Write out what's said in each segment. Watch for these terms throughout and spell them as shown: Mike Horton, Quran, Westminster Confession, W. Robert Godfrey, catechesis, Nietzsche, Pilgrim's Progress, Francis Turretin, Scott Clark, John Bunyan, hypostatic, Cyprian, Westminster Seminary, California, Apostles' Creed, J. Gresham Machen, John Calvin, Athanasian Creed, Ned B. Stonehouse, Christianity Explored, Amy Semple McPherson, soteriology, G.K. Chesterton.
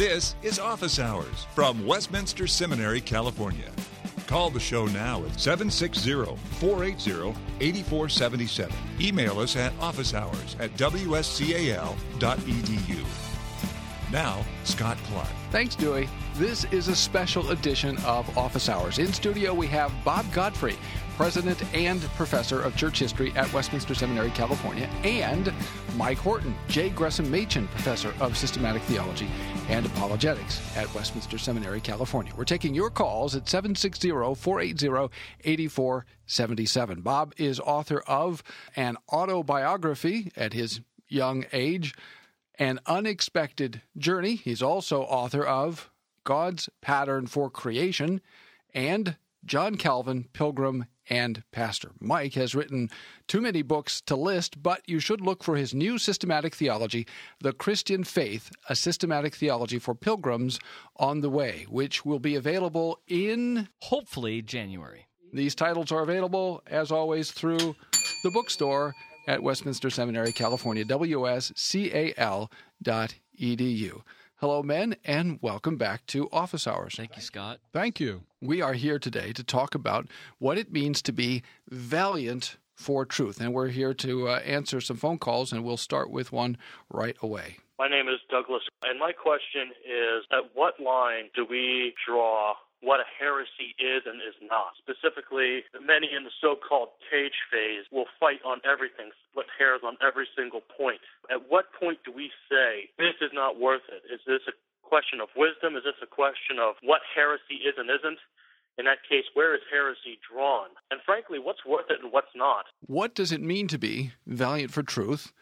This is Office Hours from Westminster Seminary, California. Call the show now at 760-480-8477. Email us at officehours@wscal.edu. Now, Scott Clark. Thanks, Dewey. This is a special edition of Office Hours. In studio, we have Bob Godfrey, President and Professor of Church History at Westminster Seminary, California, and Mike Horton, J. Gresham Machen, Professor of Systematic Theology and Apologetics at Westminster Seminary, California. We're taking your calls at 760-480-8477. Bob is author of an autobiography at his young age, An Unexpected Journey. He's also author of God's Pattern for Creation and John Calvin, Pilgrim and Pastor. Mike has written too many books to list, but you should look for his new systematic theology, The Christian Faith, A Systematic Theology for Pilgrims on the Way, which will be available in, hopefully, January. These titles are available, as always, through the bookstore at Westminster Seminary, California, wscal.edu. Hello, men, and welcome back to Office Hours. Thank you, Scott. Thank you. We are here today to talk about what it means to be valiant for truth, and we're here to answer some phone calls, and we'll start with one right away. My name is Douglas, and my question is, at what line do we draw what a heresy is and is not? Specifically, many in the so-called cage phase will fight on everything, split hairs on every single point. At what point do we say, this is not worth it? Is this a question of wisdom? Is this a question of what heresy is and isn't? In that case, where is heresy drawn? And frankly, what's worth it and what's not? What does it mean to be valiant for truth?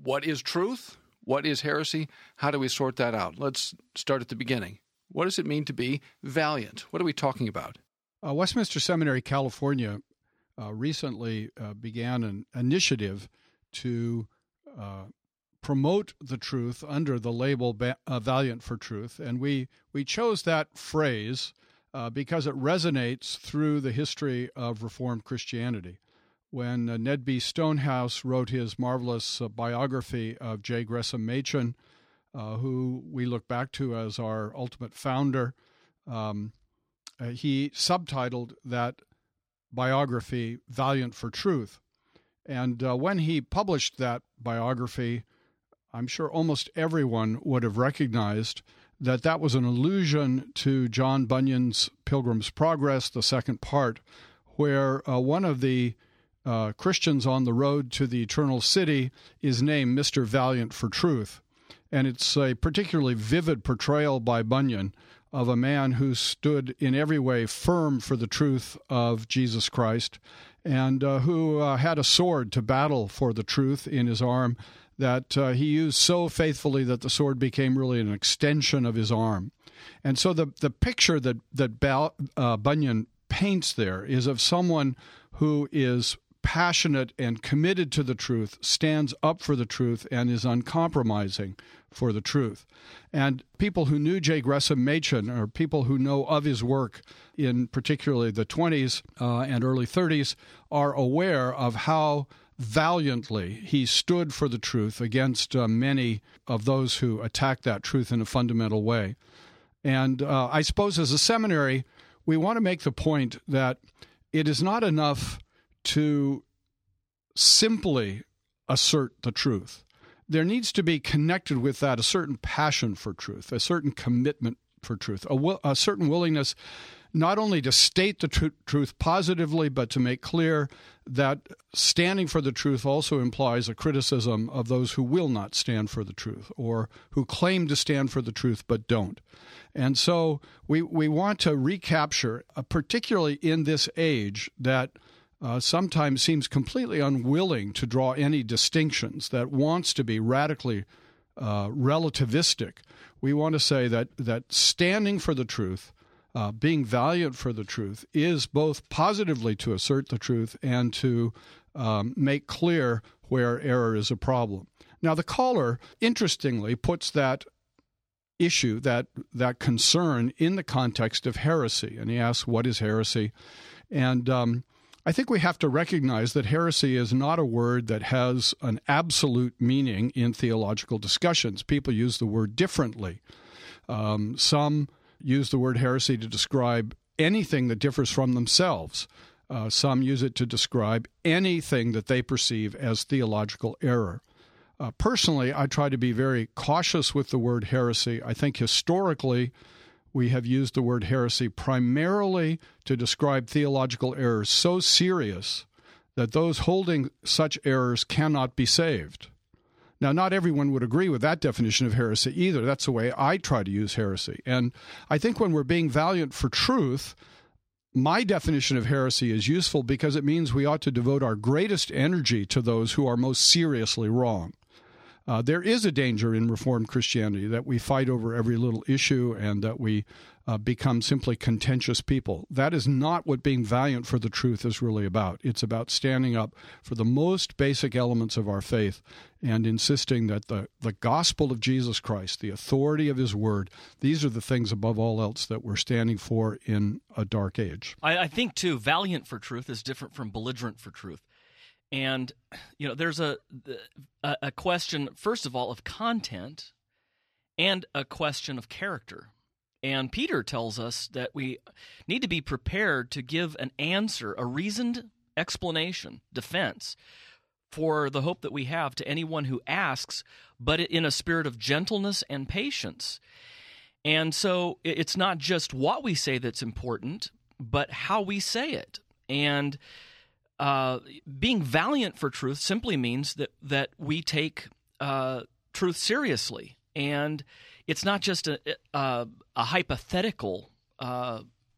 What is truth? What is heresy? How do we sort that out? Let's start at the beginning. What does it mean to be valiant? What are we talking about? Westminster Seminary, California, recently began an initiative to promote the truth under the label Valiant for Truth. And we chose that phrase because it resonates through the history of Reformed Christianity. When Ned B. Stonehouse wrote his marvelous biography of J. Gresham Machen, who we look back to as our ultimate founder, he subtitled that biography, Valiant for Truth. And when he published that biography, I'm sure almost everyone would have recognized that that was an allusion to John Bunyan's Pilgrim's Progress, the second part, where one of the Christians on the road to the Eternal City is named Mr. Valiant for Truth. And it's a particularly vivid portrayal by Bunyan of a man who stood in every way firm for the truth of Jesus Christ and who had a sword to battle for the truth in his arm that he used so faithfully that the sword became really an extension of his arm. And so the picture that Bunyan paints there is of someone who is passionate and committed to the truth, stands up for the truth, and is uncompromising for the truth. And people who knew J. Gresham Machen, or people who know of his work in particularly the 20s and early 30s, are aware of how valiantly he stood for the truth against many of those who attacked that truth in a fundamental way. And I suppose as a seminary, we want to make the point that it is not enough to simply assert the truth. There needs to be connected with that a certain passion for truth, a certain commitment for truth, a certain willingness not only to state the truth positively, but to make clear that standing for the truth also implies a criticism of those who will not stand for the truth or who claim to stand for the truth but don't. And so we want to recapture, particularly in this age that sometimes seems completely unwilling to draw any distinctions, that wants to be radically relativistic. We want to say that standing for the truth, being valiant for the truth, is both positively to assert the truth and to make clear where error is a problem. Now, the caller, interestingly, puts that issue, that concern, in the context of heresy. And he asks, what is heresy? And I think we have to recognize that heresy is not a word that has an absolute meaning in theological discussions. People use the word differently. Some use the word heresy to describe anything that differs from themselves. Some use it to describe anything that they perceive as theological error. Personally, I try to be very cautious with the word heresy. I think historically we have used the word heresy primarily to describe theological errors so serious that those holding such errors cannot be saved. Now, not everyone would agree with that definition of heresy either. That's the way I try to use heresy. And I think when we're being valiant for truth, my definition of heresy is useful because it means we ought to devote our greatest energy to those who are most seriously wrong. There is a danger in Reformed Christianity that we fight over every little issue and that we become simply contentious people. That is not what being valiant for the truth is really about. It's about standing up for the most basic elements of our faith and insisting that the gospel of Jesus Christ, the authority of his word, these are the things above all else that we're standing for in a dark age. I think, too, valiant for truth is different from belligerent for truth. And, you know, there's a question, first of all, of content and a question of character. And Peter tells us that we need to be prepared to give an answer, a reasoned explanation, defense, for the hope that we have to anyone who asks, but in a spirit of gentleness and patience. And so it's not just what we say that's important, but how we say it. And being valiant for truth simply means that we take truth seriously. And it's not just a hypothetical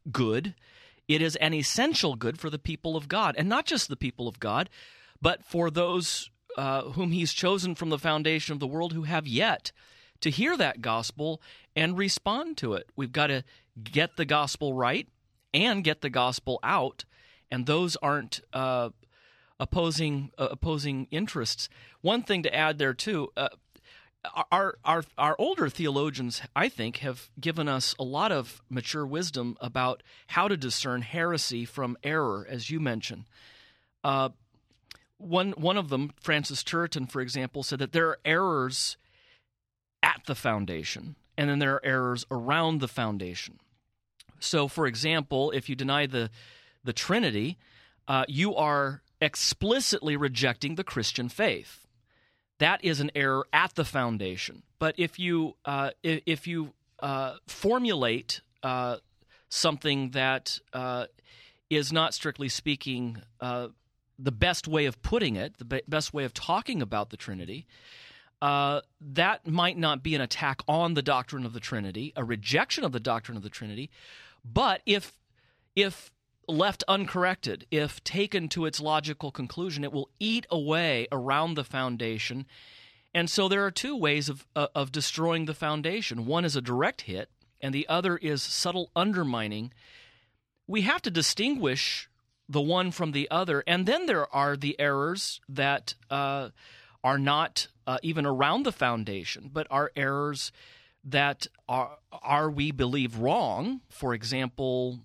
good. It is an essential good for the people of God. And not just the people of God, but for those whom he's chosen from the foundation of the world who have yet to hear that gospel and respond to it. We've got to get the gospel right and get the gospel out. And those aren't opposing interests. One thing to add there too, our older theologians, I think, have given us a lot of mature wisdom about how to discern heresy from error, as you mentioned. One of them, Francis Turretin, for example, said that there are errors at the foundation, and then there are errors around the foundation. So, for example, if you deny the Trinity, you are explicitly rejecting the Christian faith. That is an error at the foundation. But if you formulate something that is not, strictly speaking, the best way of putting it, the best way of talking about the Trinity, that might not be an attack on the doctrine of the Trinity, a rejection of the doctrine of the Trinity. But if left uncorrected, if taken to its logical conclusion, it will eat away around the foundation. And so there are two ways of destroying the foundation. One is a direct hit, and the other is subtle undermining. We have to distinguish the one from the other. And then there are the errors that are not even around the foundation, but are errors that are we believe wrong. For example,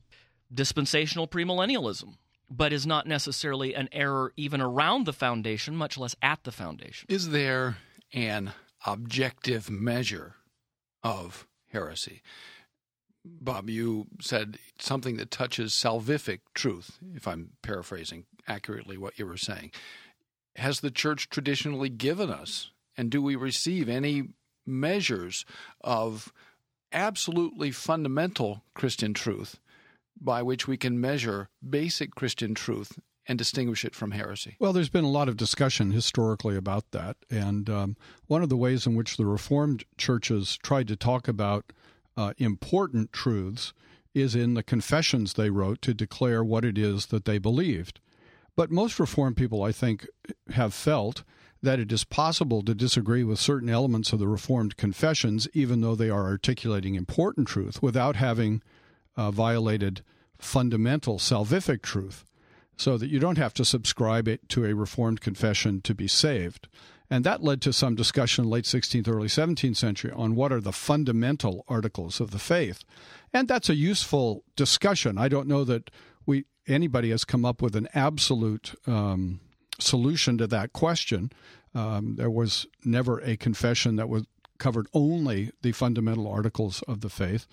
dispensational premillennialism, but is not necessarily an error even around the foundation, much less at the foundation. Is there an objective measure of heresy? Bob, you said something that touches salvific truth, if I'm paraphrasing accurately what you were saying. Has the church traditionally given us, and do we receive any measures of absolutely fundamental Christian truth by which we can measure basic Christian truth and distinguish it from heresy? Well, there's been a lot of discussion historically about that. And one of the ways in which the Reformed churches tried to talk about important truths is in the confessions they wrote to declare what it is that they believed. But most Reformed people, I think, have felt that it is possible to disagree with certain elements of the Reformed confessions, even though they are articulating important truth, without having violated fundamental salvific truth, so that you don't have to subscribe it to a Reformed confession to be saved. And that led to some discussion late 16th, early 17th century on what are the fundamental articles of the faith. And that's a useful discussion. I don't know that anybody has come up with an absolute solution to that question. There was never a confession that was covered only the fundamental articles of the faith.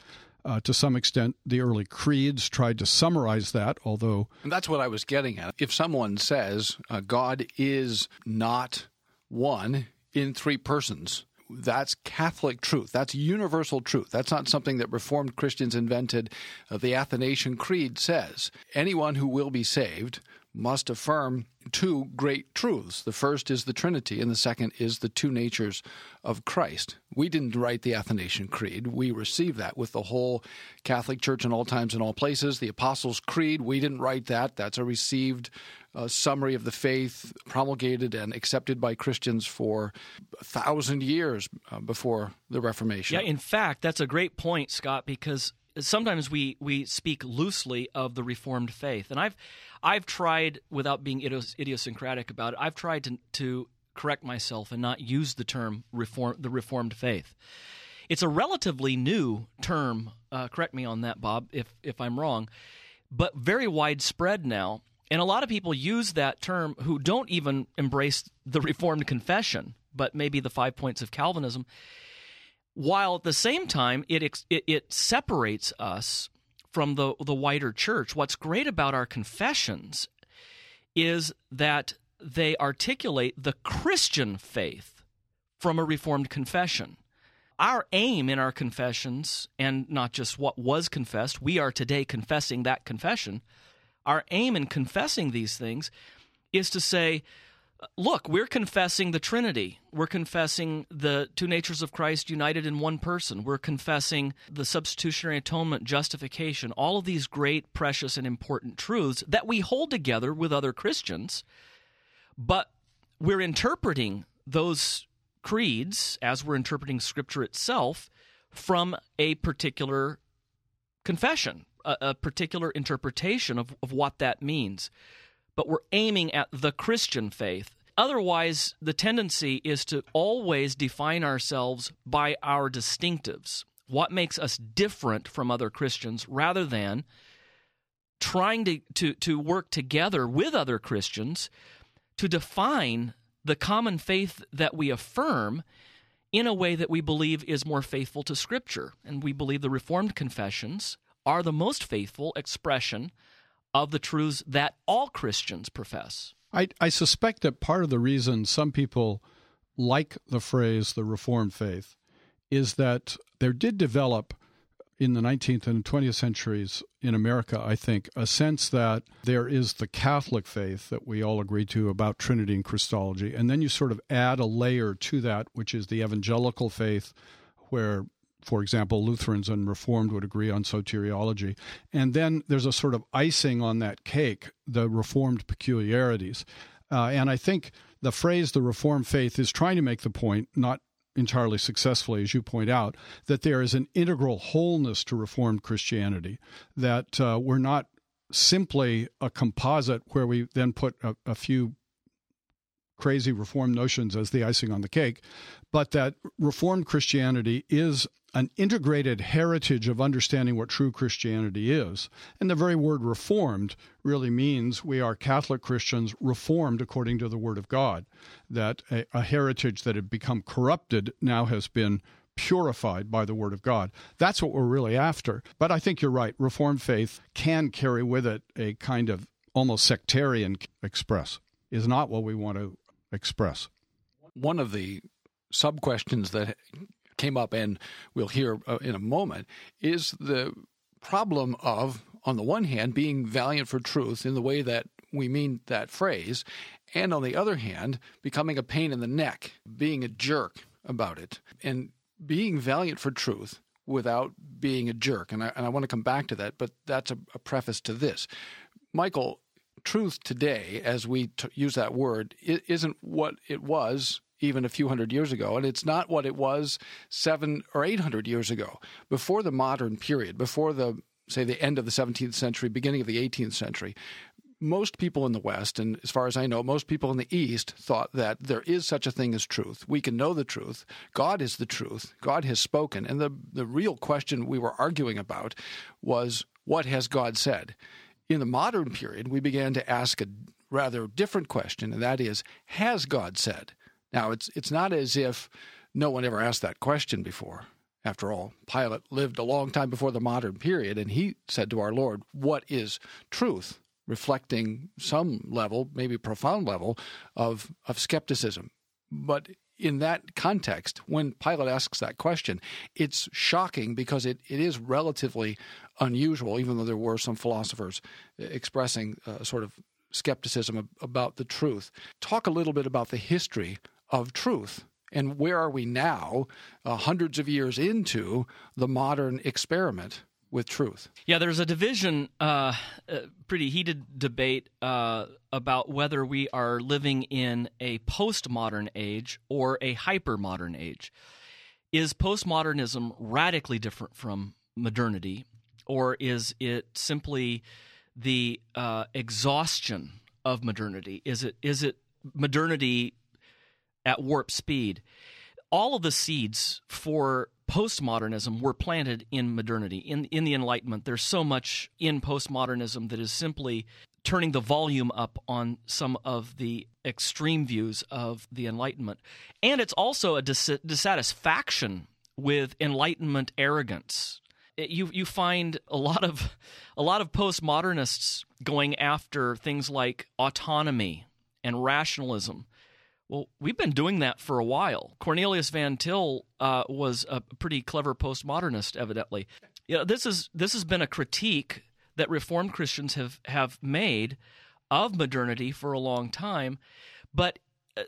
To some extent, the early creeds tried to summarize that, although... And that's what I was getting at. If someone says God is not one in three persons, that's Catholic truth. That's universal truth. That's not something that Reformed Christians invented. The Athanasian Creed says anyone who will be saved must affirm two great truths. The first is the Trinity, and the second is the two natures of Christ. We didn't write the Athanasian Creed. We received that with the whole Catholic Church in all times and all places. The Apostles' Creed, we didn't write that. That's a received summary of the faith promulgated and accepted by Christians for 1,000 years before the Reformation. Yeah, in fact, that's a great point, Scott, because sometimes we speak loosely of the Reformed faith, and I've tried, without being idiosyncratic about it, I've tried to correct myself and not use the term the Reformed faith. It's a relatively new term. Correct me on that, Bob, if I'm wrong, but very widespread now, and a lot of people use that term who don't even embrace the Reformed Confession, but maybe the 5 points of Calvinism. While at the same time, it separates us from the wider church. What's great about our confessions is that they articulate the Christian faith from a Reformed confession. Our aim in our confessions, and not just what was confessed, we are today confessing that confession. Our aim in confessing these things is to say, look, we're confessing the Trinity. We're confessing the two natures of Christ united in one person. We're confessing the substitutionary atonement, justification, all of these great, precious, and important truths that we hold together with other Christians, but we're interpreting those creeds, as we're interpreting Scripture itself, from a particular confession, a particular interpretation of what that means. But we're aiming at the Christian faith. Otherwise, the tendency is to always define ourselves by our distinctives, what makes us different from other Christians, rather than trying to work together with other Christians to define the common faith that we affirm in a way that we believe is more faithful to Scripture. And we believe the Reformed confessions are the most faithful expression of the truths that all Christians profess. I suspect that part of the reason some people like the phrase the Reformed faith is that there did develop in the 19th and 20th centuries in America, I think, a sense that there is the Catholic faith that we all agree to about Trinity and Christology, and then you sort of add a layer to that, which is the evangelical faith, where, for example, Lutherans and Reformed would agree on soteriology. And then there's a sort of icing on that cake, the Reformed peculiarities. And I think the phrase, the Reformed faith, is trying to make the point, not entirely successfully, as you point out, that there is an integral wholeness to Reformed Christianity, that we're not simply a composite where we then put a few crazy Reformed notions as the icing on the cake, but that Reformed Christianity is an integrated heritage of understanding what true Christianity is. And the very word Reformed really means we are Catholic Christians reformed according to the Word of God, that a heritage that had become corrupted now has been purified by the Word of God. That's what we're really after. But I think you're right. Reformed faith can carry with it a kind of almost sectarian express. Is not what we want to express. One of the sub-questions that came up, and we'll hear in a moment, is the problem of, on the one hand, being valiant for truth in the way that we mean that phrase, and on the other hand, becoming a pain in the neck, being a jerk about it, and being valiant for truth without being a jerk. And I want to come back to that, but that's a preface to this. Michael, truth today, as we use that word, isn't what it was even a few hundred years ago, and it's not what it was 700 or 800 years ago. Before the modern period, before the end of the 17th century, beginning of the 18th century, most people in the West, and as far as I know, most people in the East, thought that there is such a thing as truth. We can know the truth. God is the truth. God has spoken. And the real question we were arguing about was, what has God said? In the modern period, we began to ask a rather different question, and that is, has God said? Now, it's not as if No one ever asked that question before. After all, Pilate lived a long time before the modern period, and he said to our Lord, what is truth? Reflecting some level, maybe profound level, of skepticism. But in that context, when Pilate asks that question, it's shocking because it is relatively unusual, even though there were some philosophers expressing sort of skepticism about the truth. Talk a little bit about the history of truth. And where are we now, hundreds of years into the modern experiment with truth? Yeah, there's a division, a pretty heated debate about whether we are living in a postmodern age or a hypermodern age. Is postmodernism radically different from modernity, or is it simply the exhaustion of modernity? Is it modernity at warp speed? All of the seeds for postmodernism were planted in modernity, in the Enlightenment. There's so much in postmodernism that is simply turning the volume up on some of the extreme views of the Enlightenment. And it's also a dissatisfaction with Enlightenment arrogance. You find a lot of postmodernists going after things like autonomy and rationalism. Well, we've been doing that for a while. Cornelius Van Til was a pretty clever postmodernist, evidently. You know, this has been a critique that Reformed Christians have made of modernity for a long time. But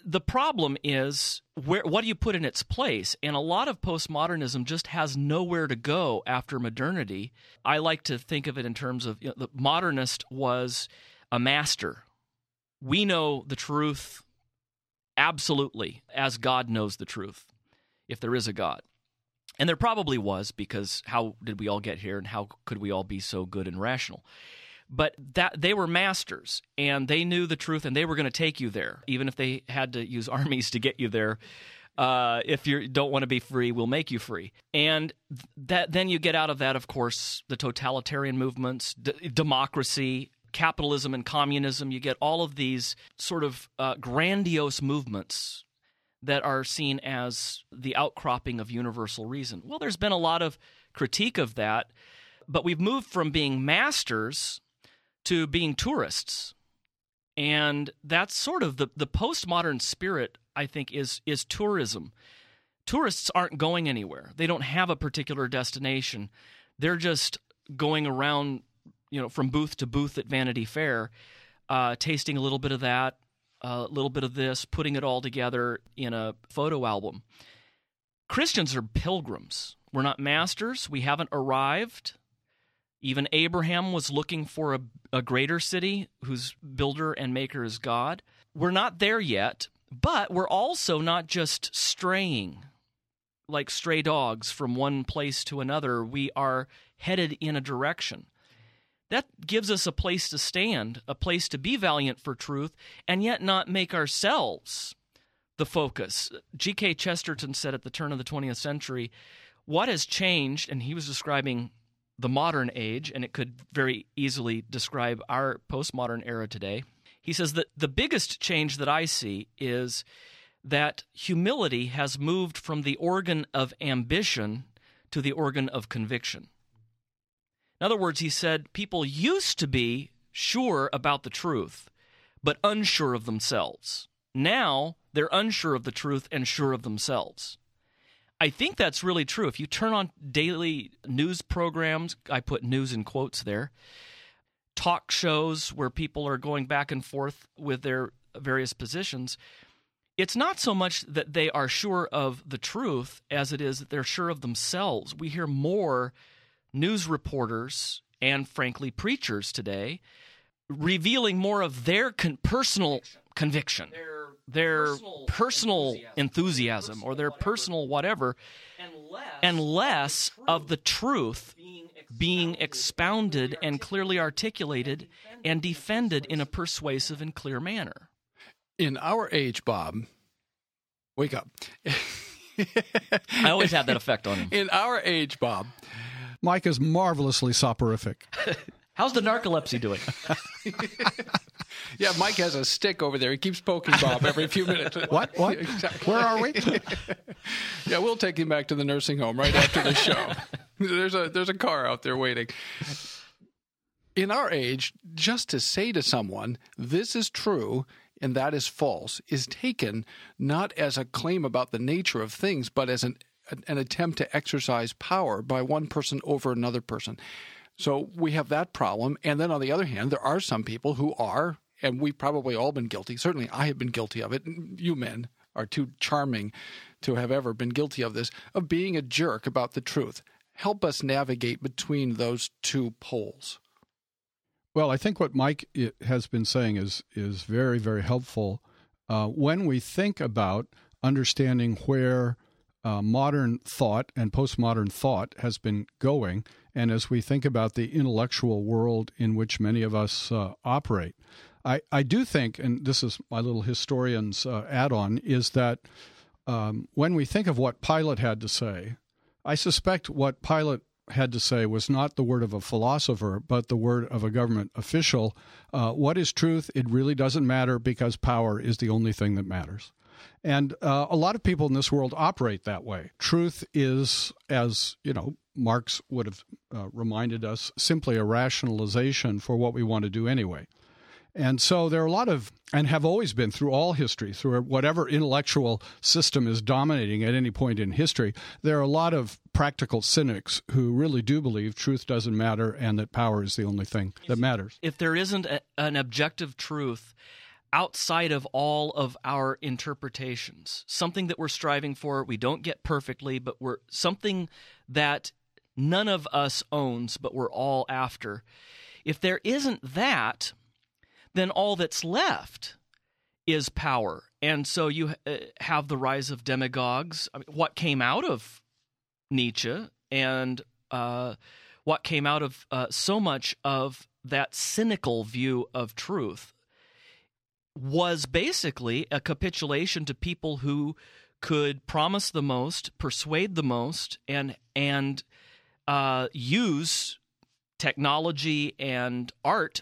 the problem is, what do you put in its place? And a lot of postmodernism just has nowhere to go after modernity. I like to think of it in terms of, you know, the modernist was a master. We know the truth absolutely, as God knows the truth, if there is a God. And there probably was, because how did we all get here and how could we all be so good and rational? But that they were masters, and they knew the truth, and they were going to take you there, even if they had to use armies to get you there. If you don't want to be free, we'll make you free. And that then you get out of that, of course, the totalitarian movements, democracy, capitalism and communism. You get all of these sort of grandiose movements that are seen as the outcropping of universal reason. Well, there's been a lot of critique of that, but we've moved from being masters to being tourists. And that's sort of the postmodern spirit, I think, is tourism. Tourists aren't going anywhere. They don't have a particular destination. They're just going around, you know, from booth to booth at Vanity Fair, tasting a little bit of that, a little bit of this, putting it all together in a photo album. Christians are pilgrims. We're not masters. We haven't arrived. Even Abraham was looking for a greater city whose builder and maker is God. We're not there yet, but we're also not just straying like stray dogs from one place to another. We are headed in a direction. That gives us a place to stand, a place to be valiant for truth, and yet not make ourselves the focus. G.K. Chesterton said at the turn of the 20th century, what has changed, and he was describing the modern age, and it could very easily describe our postmodern era today. He says that the biggest change that I see is that humility has moved from the organ of ambition to the organ of conviction. In other words, he said people used to be sure about the truth, but unsure of themselves. Now they're unsure of the truth and sure of themselves. I think that's really true. If you turn on daily news programs, I put news in quotes there, talk shows where people are going back and forth with their various positions, it's not so much that they are sure of the truth as it is that they're sure of themselves. We hear more news reporters and, frankly, preachers today revealing more of their personal conviction, their personal enthusiasm, or their personal whatever, and less of the truth being expounded and clearly articulated and defended in a persuasive and clear manner. In our age, Bob, wake up. I always have that effect on him. In our age, Bob, Mike is marvelously soporific. How's the narcolepsy doing? Yeah, Mike has a stick over there. He keeps poking Bob every few minutes. What? What? Exactly. Where are we? Yeah, we'll take him back to the nursing home right after the show. There's a car out there waiting. In our age, just to say to someone, this is true and that is false, is taken not as a claim about the nature of things, but as an attempt to exercise power by one person over another person. So we have that problem. And then on the other hand, there are some people who are, and we've probably all been guilty. Certainly I have been guilty of it. You men are too charming to have ever been guilty of this, of being a jerk about the truth. Help us navigate between those two poles. Well, I think what Mike has been saying is very, very helpful. When we think about understanding where modern thought and postmodern thought has been going, and as we think about the intellectual world in which many of us operate, I do think, and this is my little historian's add-on, is that when we think of what Pilate had to say, I suspect what Pilate had to say was not the word of a philosopher, but the word of a government official. What is truth? It really doesn't matter because power is the only thing that matters. And a lot of people in this world operate that way. Truth is, as you know, Marx would have reminded us, simply a rationalization for what we want to do anyway. And so there are a lot of, and have always been through all history, through whatever intellectual system is dominating at any point in history, there are a lot of practical cynics who really do believe truth doesn't matter and that power is the only thing that matters. If there isn't an objective truth outside of all of our interpretations, something that we're striving for, we don't get perfectly, but we're something that none of us owns, but we're all after. If there isn't that, then all that's left is power. And so you have the rise of demagogues. I mean, what came out of Nietzsche and what came out of so much of that cynical view of truth was basically a capitulation to people who could promise the most, persuade the most, and use technology and art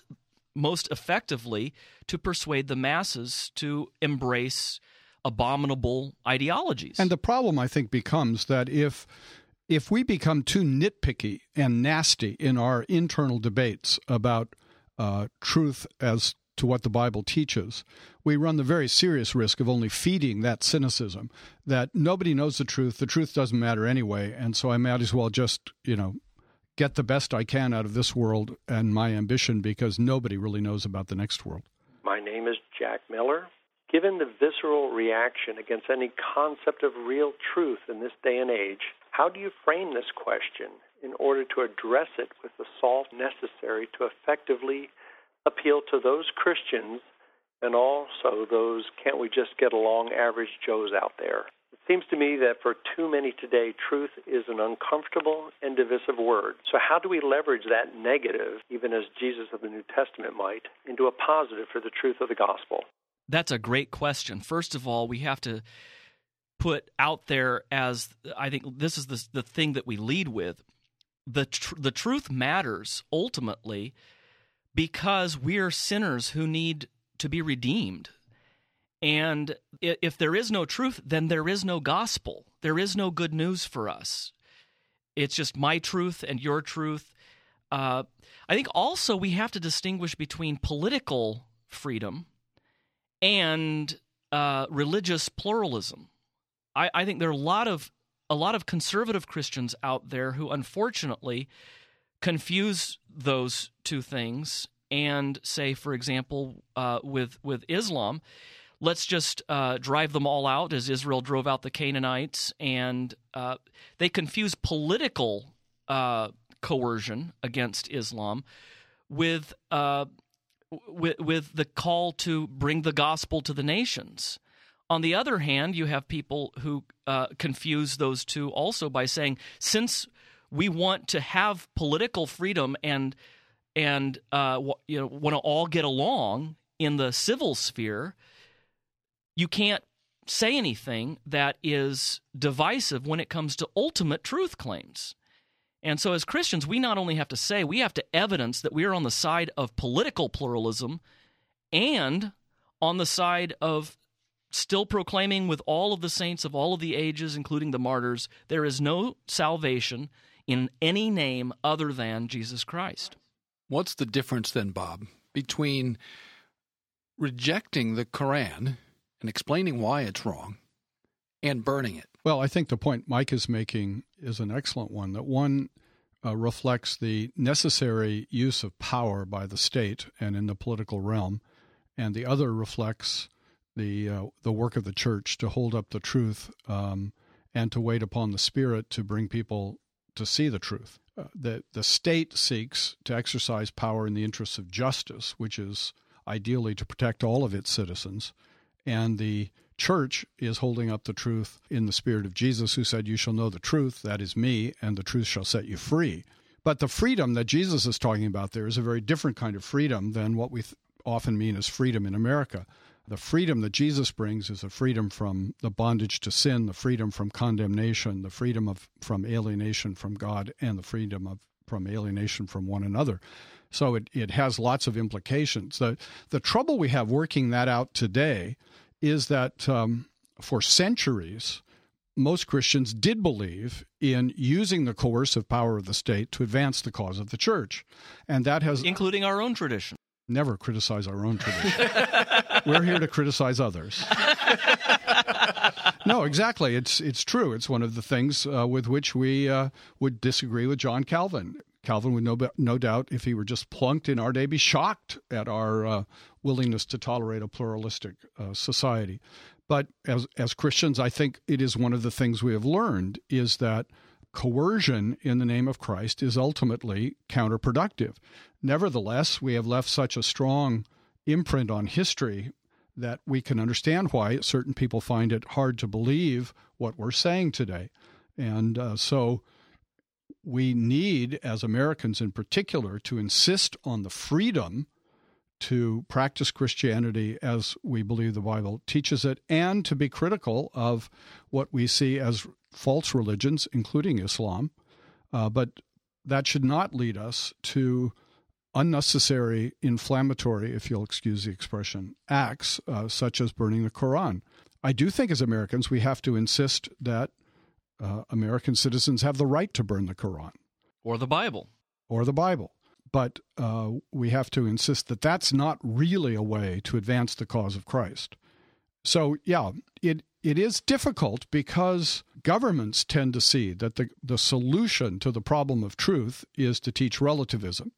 most effectively to persuade the masses to embrace abominable ideologies. And the problem, I think, becomes that if we become too nitpicky and nasty in our internal debates about truth as to what the Bible teaches, we run the very serious risk of only feeding that cynicism, that nobody knows the truth doesn't matter anyway, and so I might as well just, get the best I can out of this world and my ambition because nobody really knows about the next world. My name is Jack Miller. Given the visceral reaction against any concept of real truth in this day and age, how do you frame this question in order to address it with the salt necessary to effectively appeal to those Christians and also those can't we just get along average Joes out there? It seems to me that for too many today, truth is an uncomfortable and divisive word. So how do we leverage that negative, even as Jesus of the New Testament might, into a positive for the truth of the gospel? That's a great question. First of all, we have to put out there as, I think this is the thing that we lead with, the truth matters ultimately because we are sinners who need to be redeemed. And if there is no truth, then there is no gospel. There is no good news for us. It's just my truth and your truth. I think also we have to distinguish between political freedom and religious pluralism. I think there are a lot of conservative Christians out there who unfortunately confuse those two things and say, for example, with Islam, let's just drive them all out as Israel drove out the Canaanites, and they confuse political coercion against Islam with the call to bring the gospel to the nations. On the other hand, you have people who confuse those two also by saying, since we want to have political freedom and want to all get along in the civil sphere— you can't say anything that is divisive when it comes to ultimate truth claims. And so as Christians, we not only have to say, we have to evidence that we are on the side of political pluralism and on the side of still proclaiming with all of the saints of all of the ages, including the martyrs, there is no salvation in any name other than Jesus Christ. What's the difference then, Bob, between rejecting the Quran and explaining why it's wrong and burning it? Well, I think the point Mike is making is an excellent one, that one reflects the necessary use of power by the state and in the political realm, and the other reflects the work of the church to hold up the truth and to wait upon the Spirit to bring people to see the truth. The state seeks to exercise power in the interests of justice, which is ideally to protect all of its citizens, and the church is holding up the truth in the Spirit of Jesus, who said, "You shall know the truth, that is me, and the truth shall set you free." But the freedom that Jesus is talking about there is a very different kind of freedom than what we often mean as freedom in America. The freedom that Jesus brings is the freedom from the bondage to sin, the freedom from condemnation, the freedom from alienation from God, and the freedom from alienation from one another. So it has lots of implications. The trouble we have working that out today is that for centuries, most Christians did believe in using the coercive power of the state to advance the cause of the church. And that has— including our own tradition. Never criticize our own tradition. We're here to criticize others. No, exactly. It's true. It's one of the things with which we would disagree with John Calvin. Calvin would no doubt, if he were just plunked in our day, be shocked at our willingness to tolerate a pluralistic society. But as Christians, I think it is one of the things we have learned is that coercion in the name of Christ is ultimately counterproductive. Nevertheless, we have left such a strong imprint on history that we can understand why certain people find it hard to believe what we're saying today. And so we need, as Americans in particular, to insist on the freedom to practice Christianity as we believe the Bible teaches it, and to be critical of what we see as false religions, including Islam. But that should not lead us to unnecessary inflammatory, if you'll excuse the expression, acts such as burning the Quran. I do think as Americans we have to insist that American citizens have the right to burn the Quran. Or the Bible. Or the Bible. But we have to insist that that's not really a way to advance the cause of Christ. So, yeah, it is difficult because governments tend to see that the solution to the problem of truth is to teach relativism,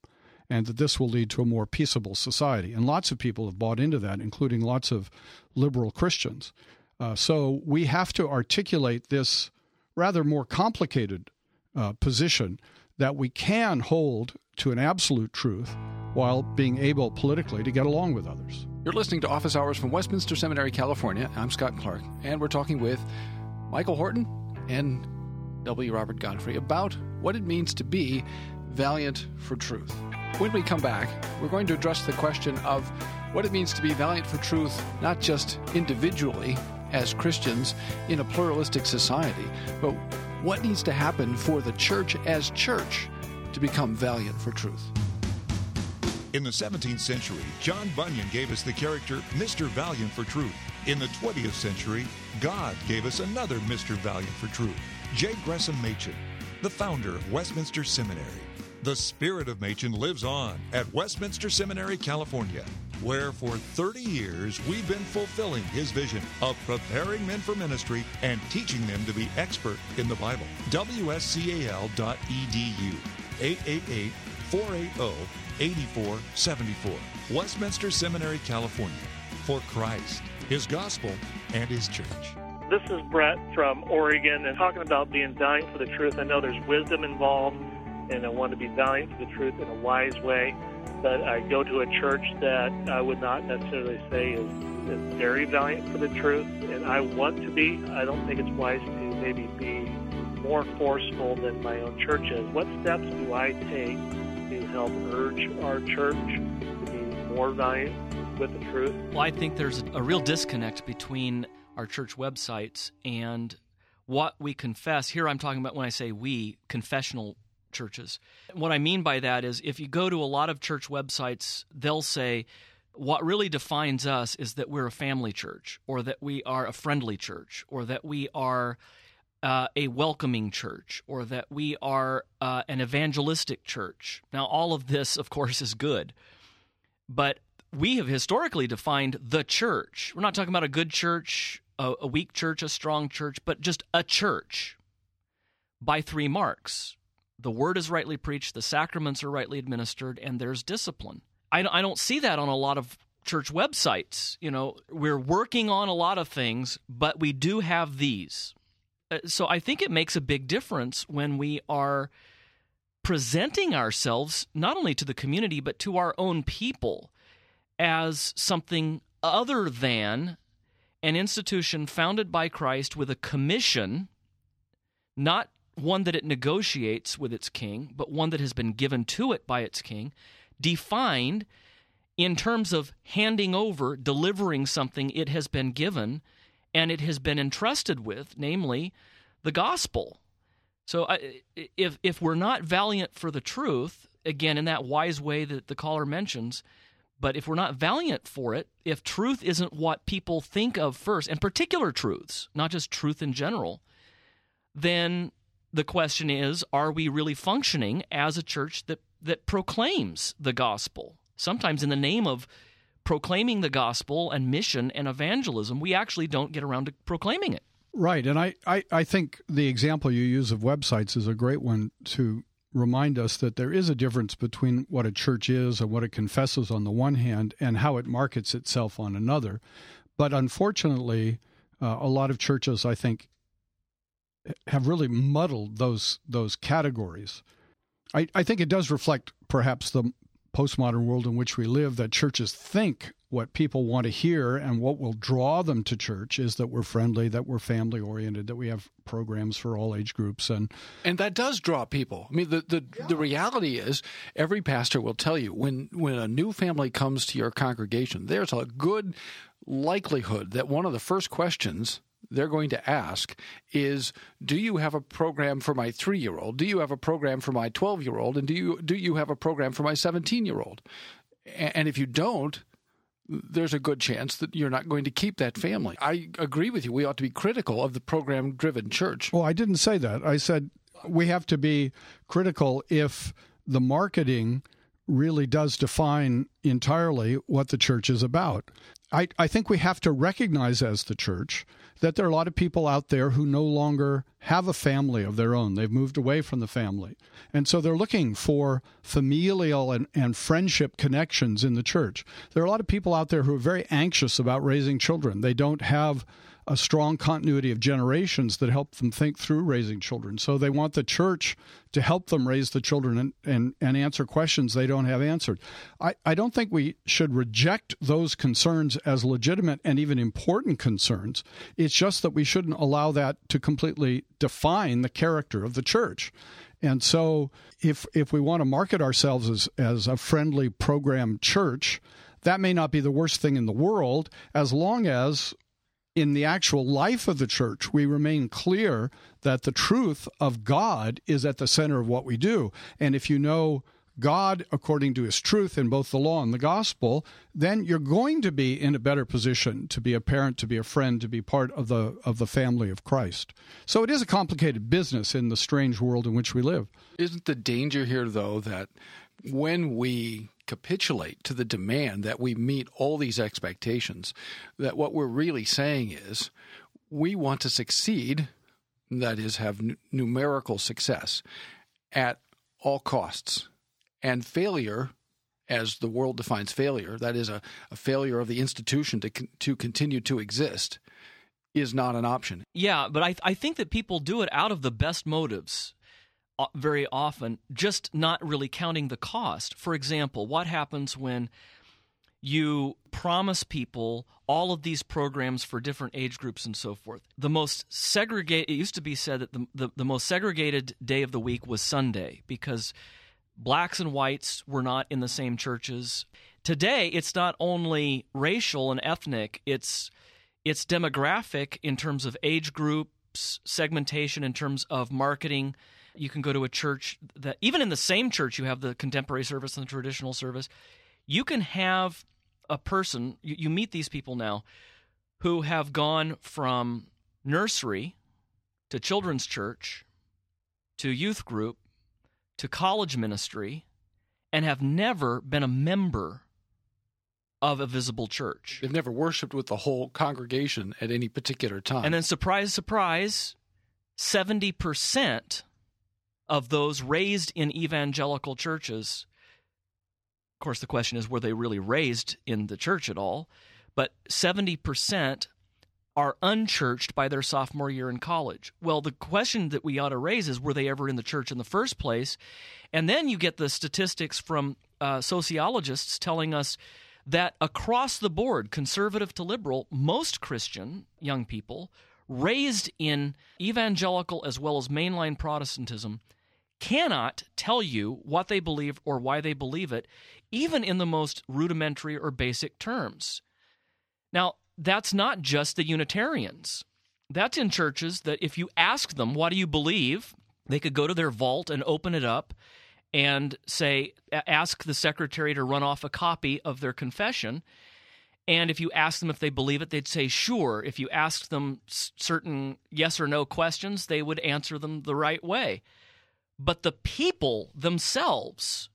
and that this will lead to a more peaceable society. And lots of people have bought into that, including lots of liberal Christians. So we have to articulate this rather more complicated position that we can hold to an absolute truth while being able politically to get along with others. You're listening to Office Hours from Westminster Seminary, California. I'm Scott Clark, and we're talking with Michael Horton and W. Robert Godfrey about what it means to be valiant for truth. When we come back, we're going to address the question of what it means to be valiant for truth, not just individually as Christians in a pluralistic society, but what needs to happen for the church as church to become valiant for truth. In the 17th century, John Bunyan gave us the character Mr. Valiant for Truth. In the 20th century, God gave us another Mr. Valiant for Truth, J. Gresham Machen, the founder of Westminster Seminary. The spirit of Machen lives on at Westminster Seminary, California, where for 30 years we've been fulfilling his vision of preparing men for ministry and teaching them to be expert in the Bible. WSCAL.edu, 888-480-8474. 8474, Westminster Seminary, California, for Christ, His Gospel, and His Church. This is Brett from Oregon, and talking about being valiant for the truth. I know there's wisdom involved, and I want to be valiant for the truth in a wise way, but I go to a church that I would not necessarily say is very valiant for the truth, and I want to be. I don't think it's wise to maybe be more forceful than my own church is. What steps do I take to help urge our church to be more valiant with the truth? Well, I think there's a real disconnect between our church websites and what we confess. Here I'm talking about, when I say we, confessional churches. What I mean by that is if you go to a lot of church websites, they'll say, what really defines us is that we're a family church, or that we are a friendly church, or that we are a welcoming church, or that we are an evangelistic church. Now, all of this, of course, is good, but we have historically defined the church. We're not talking about a good church, a weak church, a strong church, but just a church by three marks. The word is rightly preached, the sacraments are rightly administered, and there's discipline. I don't see that on a lot of church websites. You know, we're working on a lot of things, but we do have these. So I think it makes a big difference when we are presenting ourselves not only to the community but to our own people as something other than an institution founded by Christ with a commission, not one that it negotiates with its king, but one that has been given to it by its king, defined in terms of handing over, delivering something it has been given, and it has been entrusted with, namely, the gospel. So if we're not valiant for the truth, again, in that wise way that the caller mentions, but if we're not valiant for it, if truth isn't what people think of first, and particular truths, not just truth in general, then the question is, are we really functioning as a church that proclaims the gospel? Sometimes in the name of proclaiming the gospel and mission and evangelism, we actually don't get around to proclaiming it. Right, and I think the example you use of websites is a great one to remind us that there is a difference between what a church is and what it confesses on the one hand and how it markets itself on another. But unfortunately, a lot of churches, I think, have really muddled those categories. I think it does reflect perhaps the postmodern world in which we live, that churches think what people want to hear and what will draw them to church is that we're friendly, that we're family-oriented, that we have programs for all age groups. And that does draw people. I mean, the reality is every pastor will tell you when a new family comes to your congregation, there's a good likelihood that one of the first questions they're going to ask is, do you have a program for my 3-year-old? Do you have a program for my 12-year-old? And do you have a program for my 17-year-old? And if you don't, there's a good chance that you're not going to keep that family. I agree with you. We ought to be critical of the program-driven church. Well, I didn't say that. I said we have to be critical if the marketing really does define entirely what the church is about. I think we have to recognize as the church that there are a lot of people out there who no longer have a family of their own. They've moved away from the family. And so they're looking for familial and friendship connections in the church. There are a lot of people out there who are very anxious about raising children. They don't have a strong continuity of generations that help them think through raising children. So they want the church to help them raise the children and answer questions they don't have answered. I don't think we should reject those concerns as legitimate and even important concerns. It's just that we shouldn't allow that to completely define the character of the church. And so if we want to market ourselves as a friendly program church, that may not be the worst thing in the world, as long as in the actual life of the church, we remain clear that the truth of God is at the center of what we do. And if you know God according to his truth in both the law and the gospel, then you're going to be in a better position to be a parent, to be a friend, to be part of the family of Christ. So it is a complicated business in the strange world in which we live. Isn't the danger here, though, that when we capitulate to the demand that we meet all these expectations, that what we're really saying is we want to succeed, that is, have numerical success at all costs, and failure, as the world defines failure, that is a failure of the institution to continue to exist, is not an option. Yeah, but I think that people do it out of the best motives very often, just not really counting the cost. For example, what happens when you promise people all of these programs for different age groups and so forth? It used to be said that the most segregated day of the week was Sunday because blacks and whites were not in the same churches. Today, it's not only racial and ethnic, it's demographic in terms of age groups, segmentation in terms of marketing. You can go to a church that, even in the same church, you have the contemporary service and the traditional service. You can have a person, you meet these people now, who have gone from nursery to children's church to youth group to college ministry and have never been a member of a visible church. They've never worshiped with the whole congregation at any particular time. And then, surprise, surprise, 70% of those raised in evangelical churches, of course the question is, were they really raised in the church at all? But 70% are unchurched by their sophomore year in college. Well, the question that we ought to raise is, were they ever in the church in the first place? And then you get the statistics from sociologists telling us that across the board, conservative to liberal, most Christian young people raised in evangelical as well as mainline Protestantism cannot tell you what they believe or why they believe it, even in the most rudimentary or basic terms. Now, that's not just the Unitarians. That's in churches that if you ask them, what do you believe, they could go to their vault and open it up and say, ask the secretary to run off a copy of their confession. And if you ask them if they believe it, they'd say, sure. If you asked them certain yes or no questions, they would answer them the right way. But the people themselves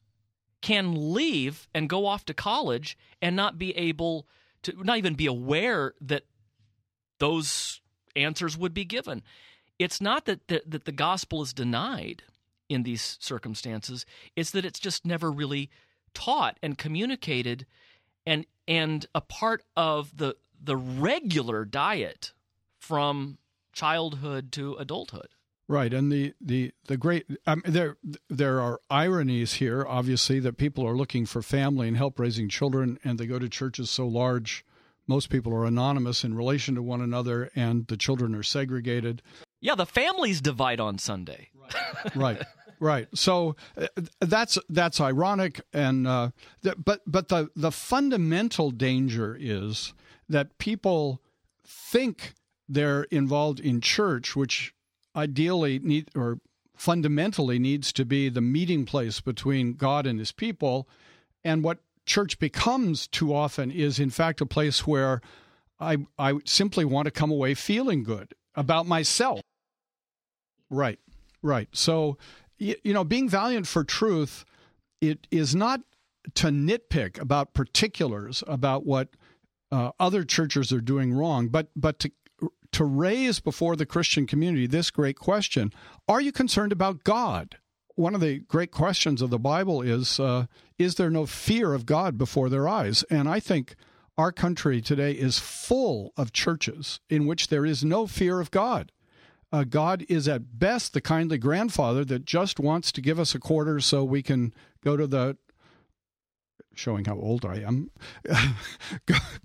can leave and go off to college and not be able to, not even be aware that those answers would be given. It's not that the gospel is denied in these circumstances. It's that it's just never really taught and communicated and a part of the regular diet from childhood to adulthood. Right, and the great there are ironies here, obviously, that people are looking for family and help raising children, and they go to churches so large, most people are anonymous in relation to one another, and the children are segregated. Yeah, the families divide on Sunday. Right, right. So that's ironic, and but the fundamental danger is that people think they're involved in church, which ideally fundamentally needs to be the meeting place between God and his people. And what church becomes too often is, in fact, a place where I simply want to come away feeling good about myself. Right, right. So, being valiant for truth, it is not to nitpick about particulars about what other churches are doing wrong, but to raise before the Christian community this great question: are you concerned about God? One of the great questions of the Bible is there no fear of God before their eyes? And I think our country today is full of churches in which there is no fear of God. God is at best the kindly grandfather that just wants to give us a quarter so we can go to the showing how old I am,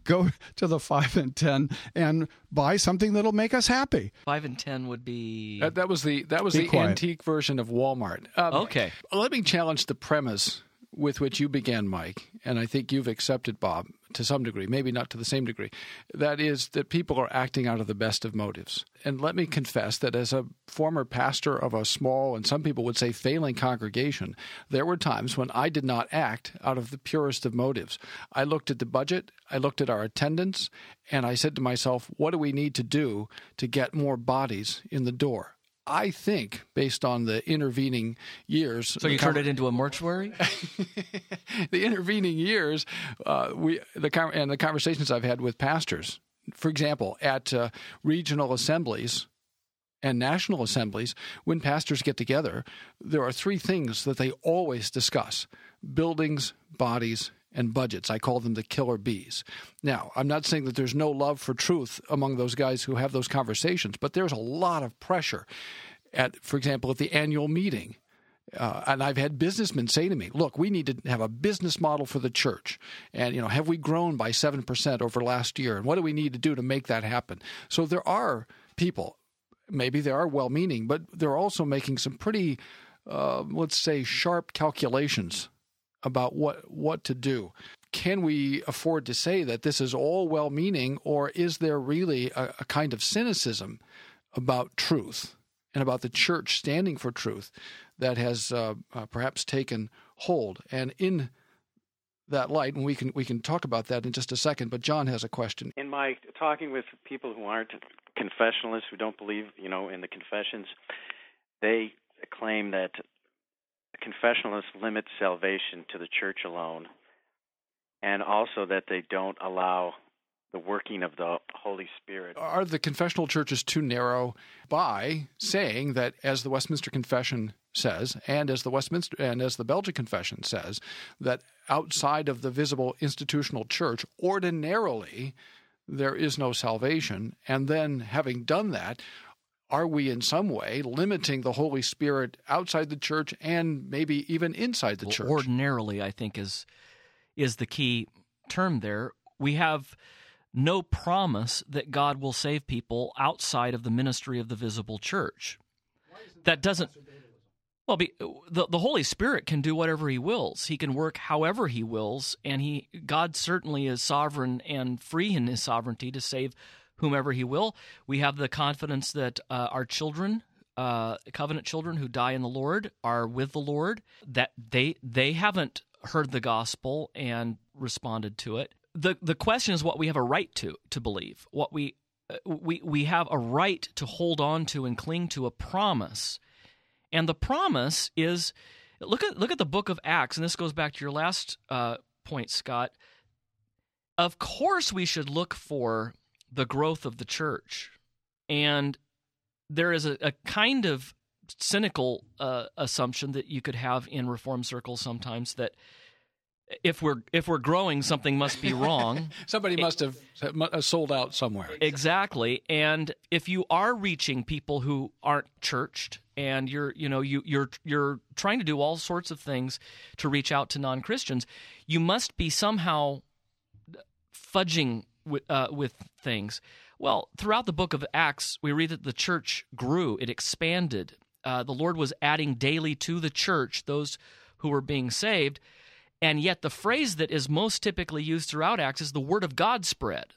go to the 5 and 10 and buy something that'll make us happy. 5 and 10 would be that was the antique version of Walmart. Okay, let me challenge the premise with which you began, Mike, and I think you've accepted, Bob, to some degree, maybe not to the same degree. That is that people are acting out of the best of motives. And let me confess that as a former pastor of a small, and some people would say failing, congregation, there were times when I did not act out of the purest of motives. I looked at the budget, I looked at our attendance, and I said to myself, what do we need to do to get more bodies in the door? I think, based on the intervening years— So you turned it into a mortuary? The intervening years, the conversations I've had with pastors, for example, at regional assemblies and national assemblies, when pastors get together, there are three things that they always discuss: buildings, bodies, and budgets. I call them the killer bees. Now, I'm not saying that there's no love for truth among those guys who have those conversations, but there's a lot of pressure for example, at the annual meeting. And I've had businessmen say to me, look, we need to have a business model for the church. And, have we grown by 7% over last year? And what do we need to do to make that happen? So there are people, maybe they are well-meaning, but they're also making some pretty, let's say, sharp calculations about what to do. Can we afford to say that this is all well-meaning, or is there really a kind of cynicism about truth and about the church standing for truth that has perhaps taken hold. And in that light, and we can talk about that in just a second, but John has a question. In my talking with people who aren't confessionalists, who don't believe, in the confessions, they claim that confessionalists limit salvation to the church alone, and also that they don't allow the working of the Holy Spirit. Are the confessional churches too narrow by saying that, as the Westminster Confession says, and as the Belgic Confession says, that outside of the visible institutional church, ordinarily there is no salvation? And then, having done that, are we in some way limiting the Holy Spirit outside the church and maybe even inside the church? Ordinarily, I think, is the key term there. We have no promise that God will save people outside of the ministry of the visible church. That doesn't— well, the Holy Spirit can do whatever He wills. He can work however He wills, and God certainly is sovereign and free in His sovereignty to save whomever He will. We have the confidence that our children, covenant children who die in the Lord, are with the Lord, that they haven't heard the gospel and responded to it. The question is what we have a right to believe. What we have a right to hold on to and cling to a promise, and the promise is look at the book of Acts, and this goes back to your last point, Scott. Of course, we should look for the growth of the church, and there is a kind of cynical assumption that you could have in Reformed circles sometimes that if we're growing, something must be wrong. Somebody must have sold out somewhere. Exactly. And if you are reaching people who aren't churched, and you're trying to do all sorts of things to reach out to non-Christians, you must be somehow fudging with things. Well, throughout the book of Acts, we read that the church grew, it expanded. The Lord was adding daily to the church those who were being saved. And yet the phrase that is most typically used throughout Acts is the word of God spread.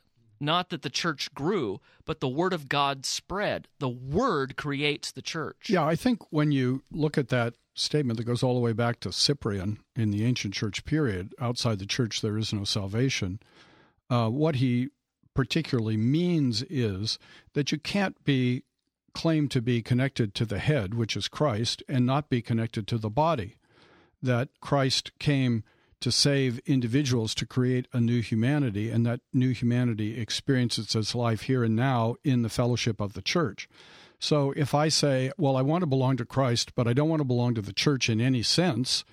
Not that the church grew, but the word of God spread. The word creates the church. Yeah, I think when you look at that statement that goes all the way back to Cyprian in the ancient church period, outside the church there is no salvation, what he particularly means is that you can't be claimed to be connected to the head, which is Christ, and not be connected to the body, that Christ came to save individuals, to create a new humanity, and that new humanity experiences its life here and now in the fellowship of the church. So if I say, well, I want to belong to Christ, but I don't want to belong to the church in any sense,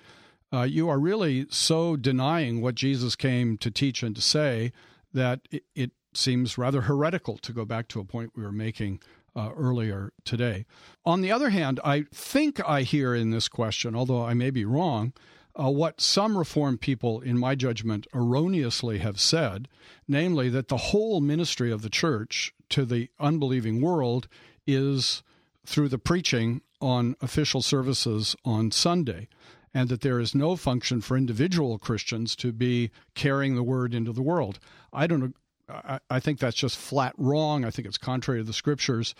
you are really so denying what Jesus came to teach and to say that it seems rather heretical, to go back to a point we were making earlier today. On the other hand, I think I hear in this question, although I may be wrong, what some Reformed people, in my judgment, erroneously have said, namely that the whole ministry of the church to the unbelieving world is through the preaching on official services on Sunday, and that there is no function for individual Christians to be carrying the word into the world. I think that's just flat wrong. I think it's contrary to the Scriptures.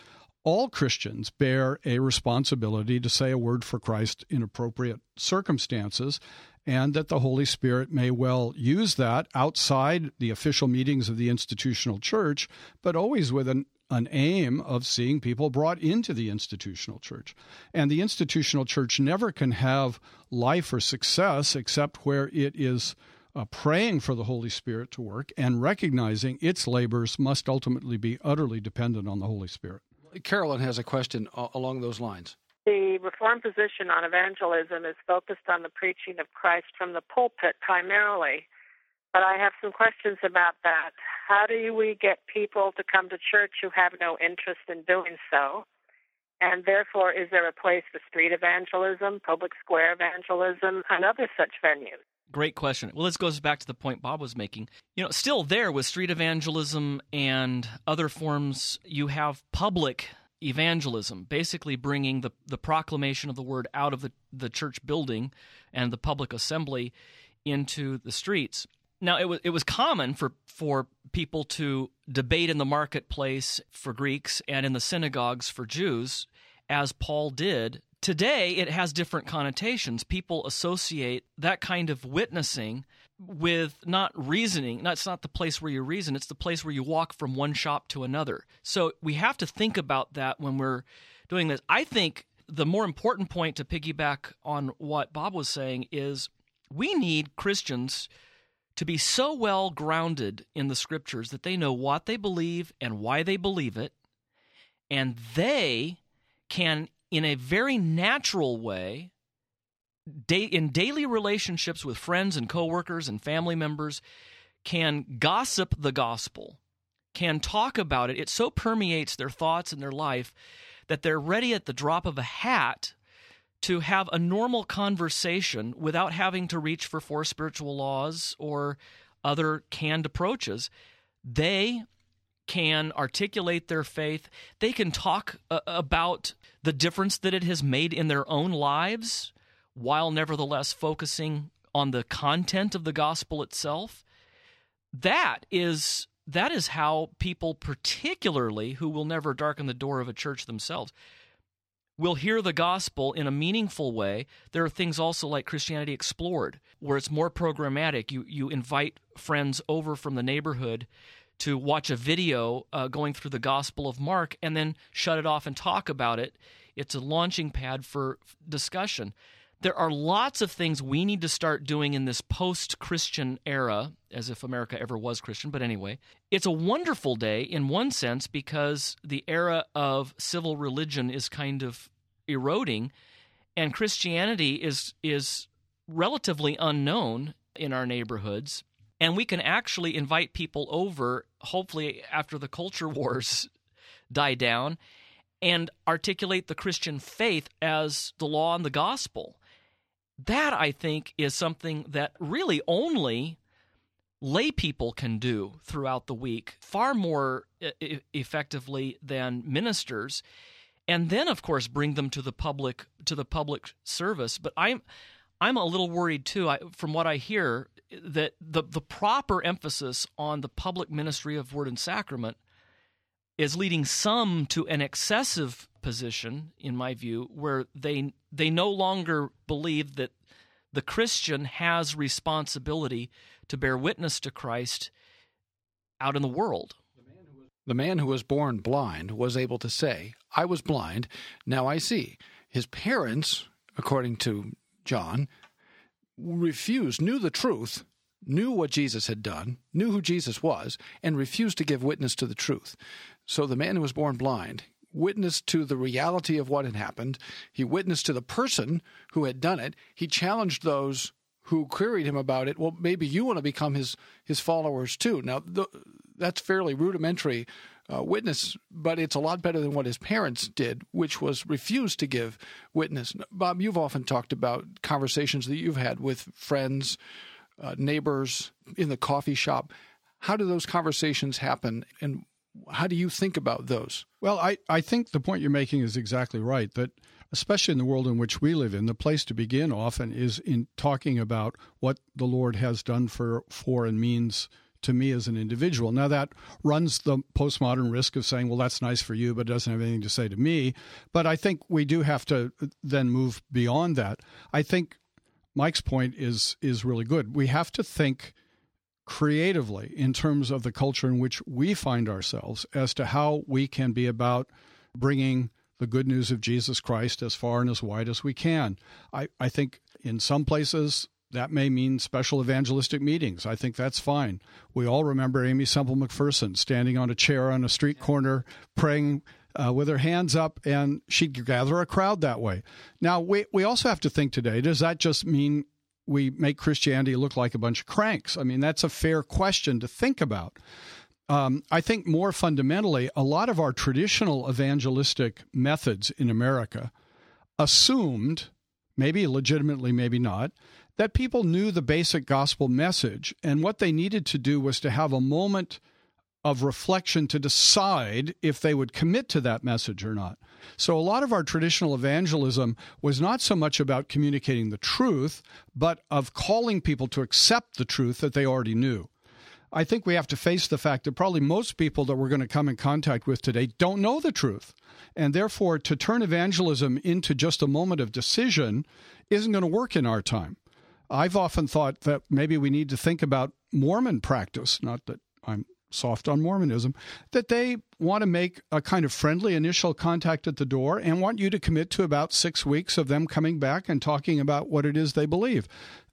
All Christians bear a responsibility to say a word for Christ in appropriate circumstances, and that the Holy Spirit may well use that outside the official meetings of the institutional church, but always with an aim of seeing people brought into the institutional church. And the institutional church never can have life or success except where it is praying for the Holy Spirit to work and recognizing its labors must ultimately be utterly dependent on the Holy Spirit. Carolyn has a question along those lines. The Reformed position on evangelism is focused on the preaching of Christ from the pulpit primarily, but I have some questions about that. How do we get people to come to church who have no interest in doing so? And therefore, is there a place for street evangelism, public square evangelism, and other such venues? Great question. Well, this goes back to the point Bob was making. Still there with street evangelism and other forms, you have public evangelism, basically bringing the proclamation of the word out of the church building and the public assembly into the streets. Now, it was common for people to debate in the marketplace for Greeks and in the synagogues for Jews as Paul did. Today, it has different connotations. People associate that kind of witnessing with not reasoning. That's not the place where you reason. It's the place where you walk from one shop to another. So we have to think about that when we're doing this. I think the more important point, to piggyback on what Bob was saying, is we need Christians to be so well grounded in the Scriptures that they know what they believe and why they believe it, and they can, in a very natural way, in daily relationships with friends and coworkers and family members, can gossip the gospel, can talk about it. It so permeates their thoughts and their life that they're ready at the drop of a hat to have a normal conversation without having to reach for four spiritual laws or other canned approaches. They can articulate their faith. They can talk about the difference that it has made in their own lives, while nevertheless focusing on the content of the gospel itself. That is how people, particularly who will never darken the door of a church themselves, will hear the gospel in a meaningful way. There are things also like Christianity Explored, where it's more programmatic. You invite friends over from the neighborhood to watch a video going through the Gospel of Mark and then shut it off and talk about it. It's a launching pad for discussion. There are lots of things we need to start doing in this post-Christian era, as if America ever was Christian, but anyway. It's a wonderful day in one sense because the era of civil religion is kind of eroding, and Christianity is relatively unknown in our neighborhoods. And we can actually invite people over, hopefully after the culture wars die down, and articulate the Christian faith as the law and the gospel. That, I think, is something that really only lay people can do throughout the week, far more effectively than ministers, and then, of course, bring them to the public service. But I'm a little worried, too, from what I hear, that the proper emphasis on the public ministry of Word and Sacrament is leading some to an excessive position, in my view, where they no longer believe that the Christian has responsibility to bear witness to Christ out in the world. The man who was born blind was able to say, "I was blind, now I see." His parents, according to John, refused, knew the truth, knew what Jesus had done, knew who Jesus was, and refused to give witness to the truth. So the man who was born blind witnessed to the reality of what had happened. He witnessed to the person who had done it. He challenged those who queried him about it. Well, maybe you want to become his followers too. Now, that's fairly rudimentary witness, but it's a lot better than what his parents did, which was refuse to give witness. Bob, you've often talked about conversations that you've had with friends, neighbors, in the coffee shop. How do those conversations happen, and how do you think about those? Well, I think the point you're making is exactly right, that especially in the world in which we live in, the place to begin often is in talking about what the Lord has done for and means to me as an individual. Now, that runs the postmodern risk of saying, well, that's nice for you, but it doesn't have anything to say to me. But I think we do have to then move beyond that. I think Mike's point is really good. We have to think creatively in terms of the culture in which we find ourselves as to how we can be about bringing the good news of Jesus Christ as far and as wide as we can. I think in some places that may mean special evangelistic meetings. I think that's fine. We all remember Amy Semple McPherson standing on a chair on a street corner praying with her hands up, and she'd gather a crowd that way. Now, we also have to think today, does that just mean we make Christianity look like a bunch of cranks? I mean, that's a fair question to think about. I think more fundamentally, a lot of our traditional evangelistic methods in America assumed, maybe legitimately, maybe not, that people knew the basic gospel message, and what they needed to do was to have a moment of reflection to decide if they would commit to that message or not. So a lot of our traditional evangelism was not so much about communicating the truth, but of calling people to accept the truth that they already knew. I think we have to face the fact that probably most people that we're going to come in contact with today don't know the truth. And therefore, to turn evangelism into just a moment of decision isn't going to work in our time. I've often thought that maybe we need to think about Mormon practice, not that I'm soft on Mormonism, that they want to make a kind of friendly initial contact at the door and want you to commit to about 6 weeks of them coming back and talking about what it is they believe.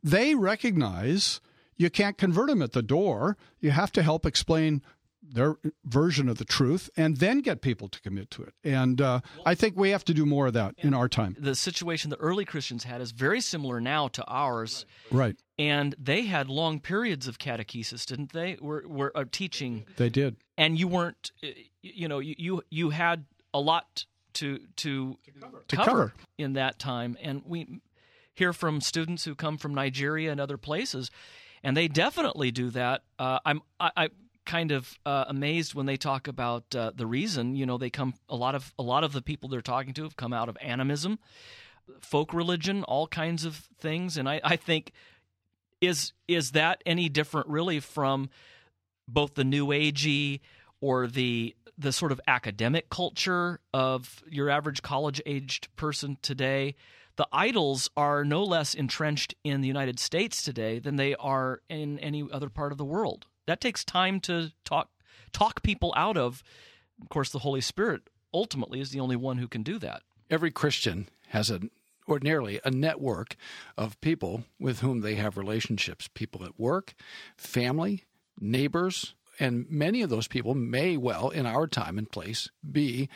They recognize you can't convert them at the door. You have to help explain their version of the truth and then get people to commit to it. And I think we have to do more of that in our time. The situation the early Christians had is very similar now to ours. Right. And they had long periods of catechesis, didn't they? Were teaching. They did. And you weren't, you know, you had a lot to cover in that time. And we hear from students who come from Nigeria and other places, and they definitely do that. I'm kind of amazed when they talk about the reason. You know, they come a lot of the people they're talking to have come out of animism, folk religion, all kinds of things. And I think. Is that any different, really, from both the New Agey or the sort of academic culture of your average college-aged person today? The idols are no less entrenched in the United States today than they are in any other part of the world. That takes time to talk people out of. Of course, the Holy Spirit ultimately is the only one who can do that. Every Christian has ordinarily a network of people with whom they have relationships, people at work, family, neighbors, and many of those people may well, in our time and place, be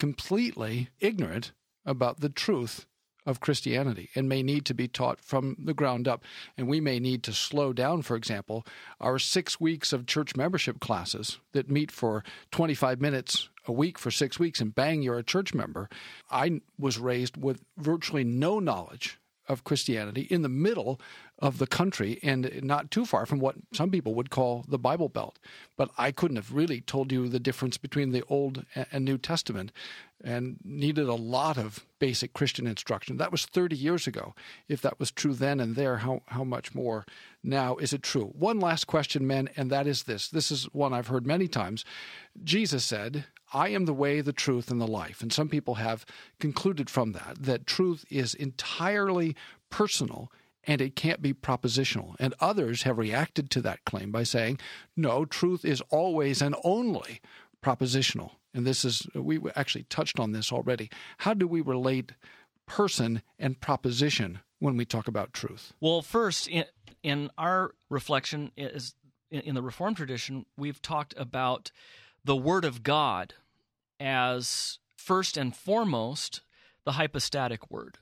completely ignorant about the truth of Christianity and may need to be taught from the ground up. And we may need to slow down, for example, our 6 weeks of church membership classes that meet for 25 minutes a week for 6 weeks, and bang, you're a church member. I was raised with virtually no knowledge of Christianity in the middle of the country and not too far from what some people would call the Bible Belt. But I couldn't have really told you the difference between the Old and New Testament and needed a lot of basic Christian instruction. That was 30 years ago. If that was true then and there, how much more now is it true? One last question, men, and that is this. This is one I've heard many times. Jesus said, I am the way, the truth, and the life. And some people have concluded from that truth is entirely personal and it can't be propositional. And others have reacted to that claim by saying, no, truth is always and only propositional. And we actually touched on this already. How do we relate person and proposition when we talk about truth? Well, first, in our reflection, is in the Reformed tradition, we've talked about the Word of God as first and foremost the hypostatic Word.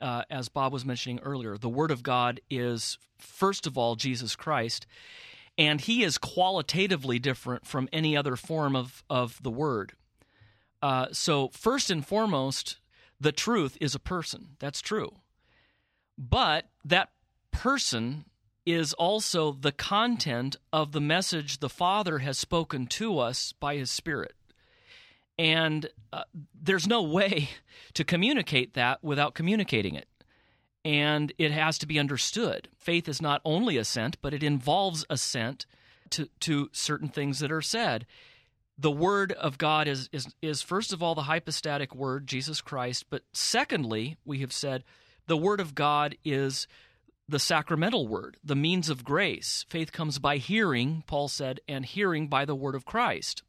As Bob was mentioning earlier, the Word of God is first of all Jesus Christ, and He is qualitatively different from any other form of the Word. So first and foremost, the truth is a person. That's true. But that person is also the content of the message the Father has spoken to us by His Spirit. And there's no way to communicate that without communicating it. And it has to be understood. Faith is not only assent, but it involves assent to certain things that are said. The Word of God is first of all the hypostatic Word, Jesus Christ, but secondly, we have said, the Word of God is the sacramental Word, the means of grace. Faith comes by hearing, Paul said, and hearing by the Word of Christ.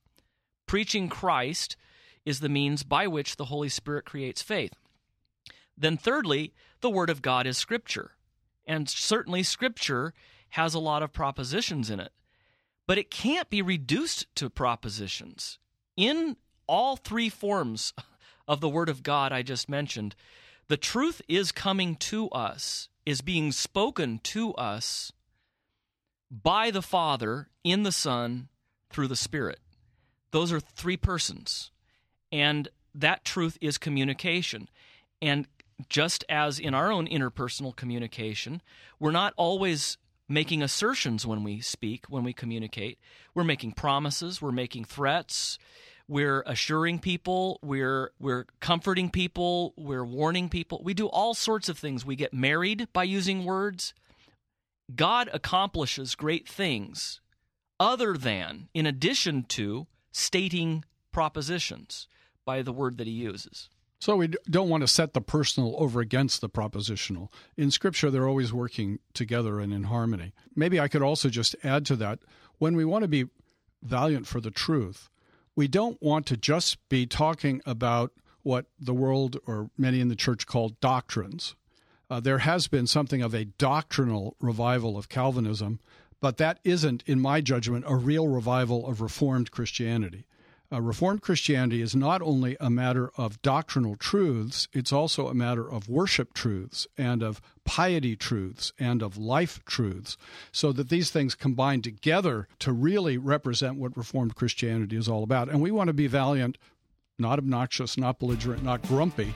Preaching Christ is the means by which the Holy Spirit creates faith. Then thirdly, the Word of God is Scripture. And certainly Scripture has a lot of propositions in it. But it can't be reduced to propositions. In all three forms of the Word of God I just mentioned, the truth is coming to us, is being spoken to us by the Father, in the Son, through the Spirit. Those are three persons, and that truth is communication. And just as in our own interpersonal communication, we're not always making assertions when we speak, when we communicate. We're making promises, we're making threats, we're assuring people, we're comforting people, we're warning people. We do all sorts of things. We get married by using words. God accomplishes great things other than, in addition to, stating propositions by the word that he uses. So we don't want to set the personal over against the propositional. In Scripture, they're always working together and in harmony. Maybe I could also just add to that, when we want to be valiant for the truth, we don't want to just be talking about what the world or many in the church call doctrines. There has been something of a doctrinal revival of Calvinism, but that isn't, in my judgment, a real revival of Reformed Christianity. Reformed Christianity is not only a matter of doctrinal truths, it's also a matter of worship truths and of piety truths and of life truths, so that these things combine together to really represent what Reformed Christianity is all about. And we want to be valiant, not obnoxious, not belligerent, not grumpy,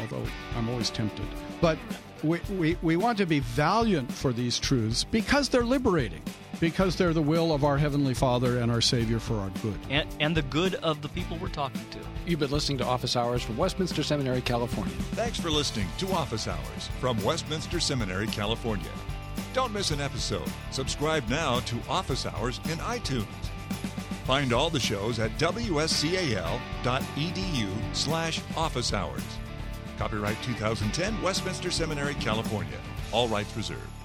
although I'm always tempted. But we want to be valiant for these truths because they're liberating, because they're the will of our Heavenly Father and our Savior for our good. And the good of the people we're talking to. You've been listening to Office Hours from Westminster Seminary, California. Thanks for listening to Office Hours from Westminster Seminary, California. Don't miss an episode. Subscribe now to Office Hours in iTunes. Find all the shows at wscal.edu/officehours. Copyright 2010, Westminster Seminary, California. All rights reserved.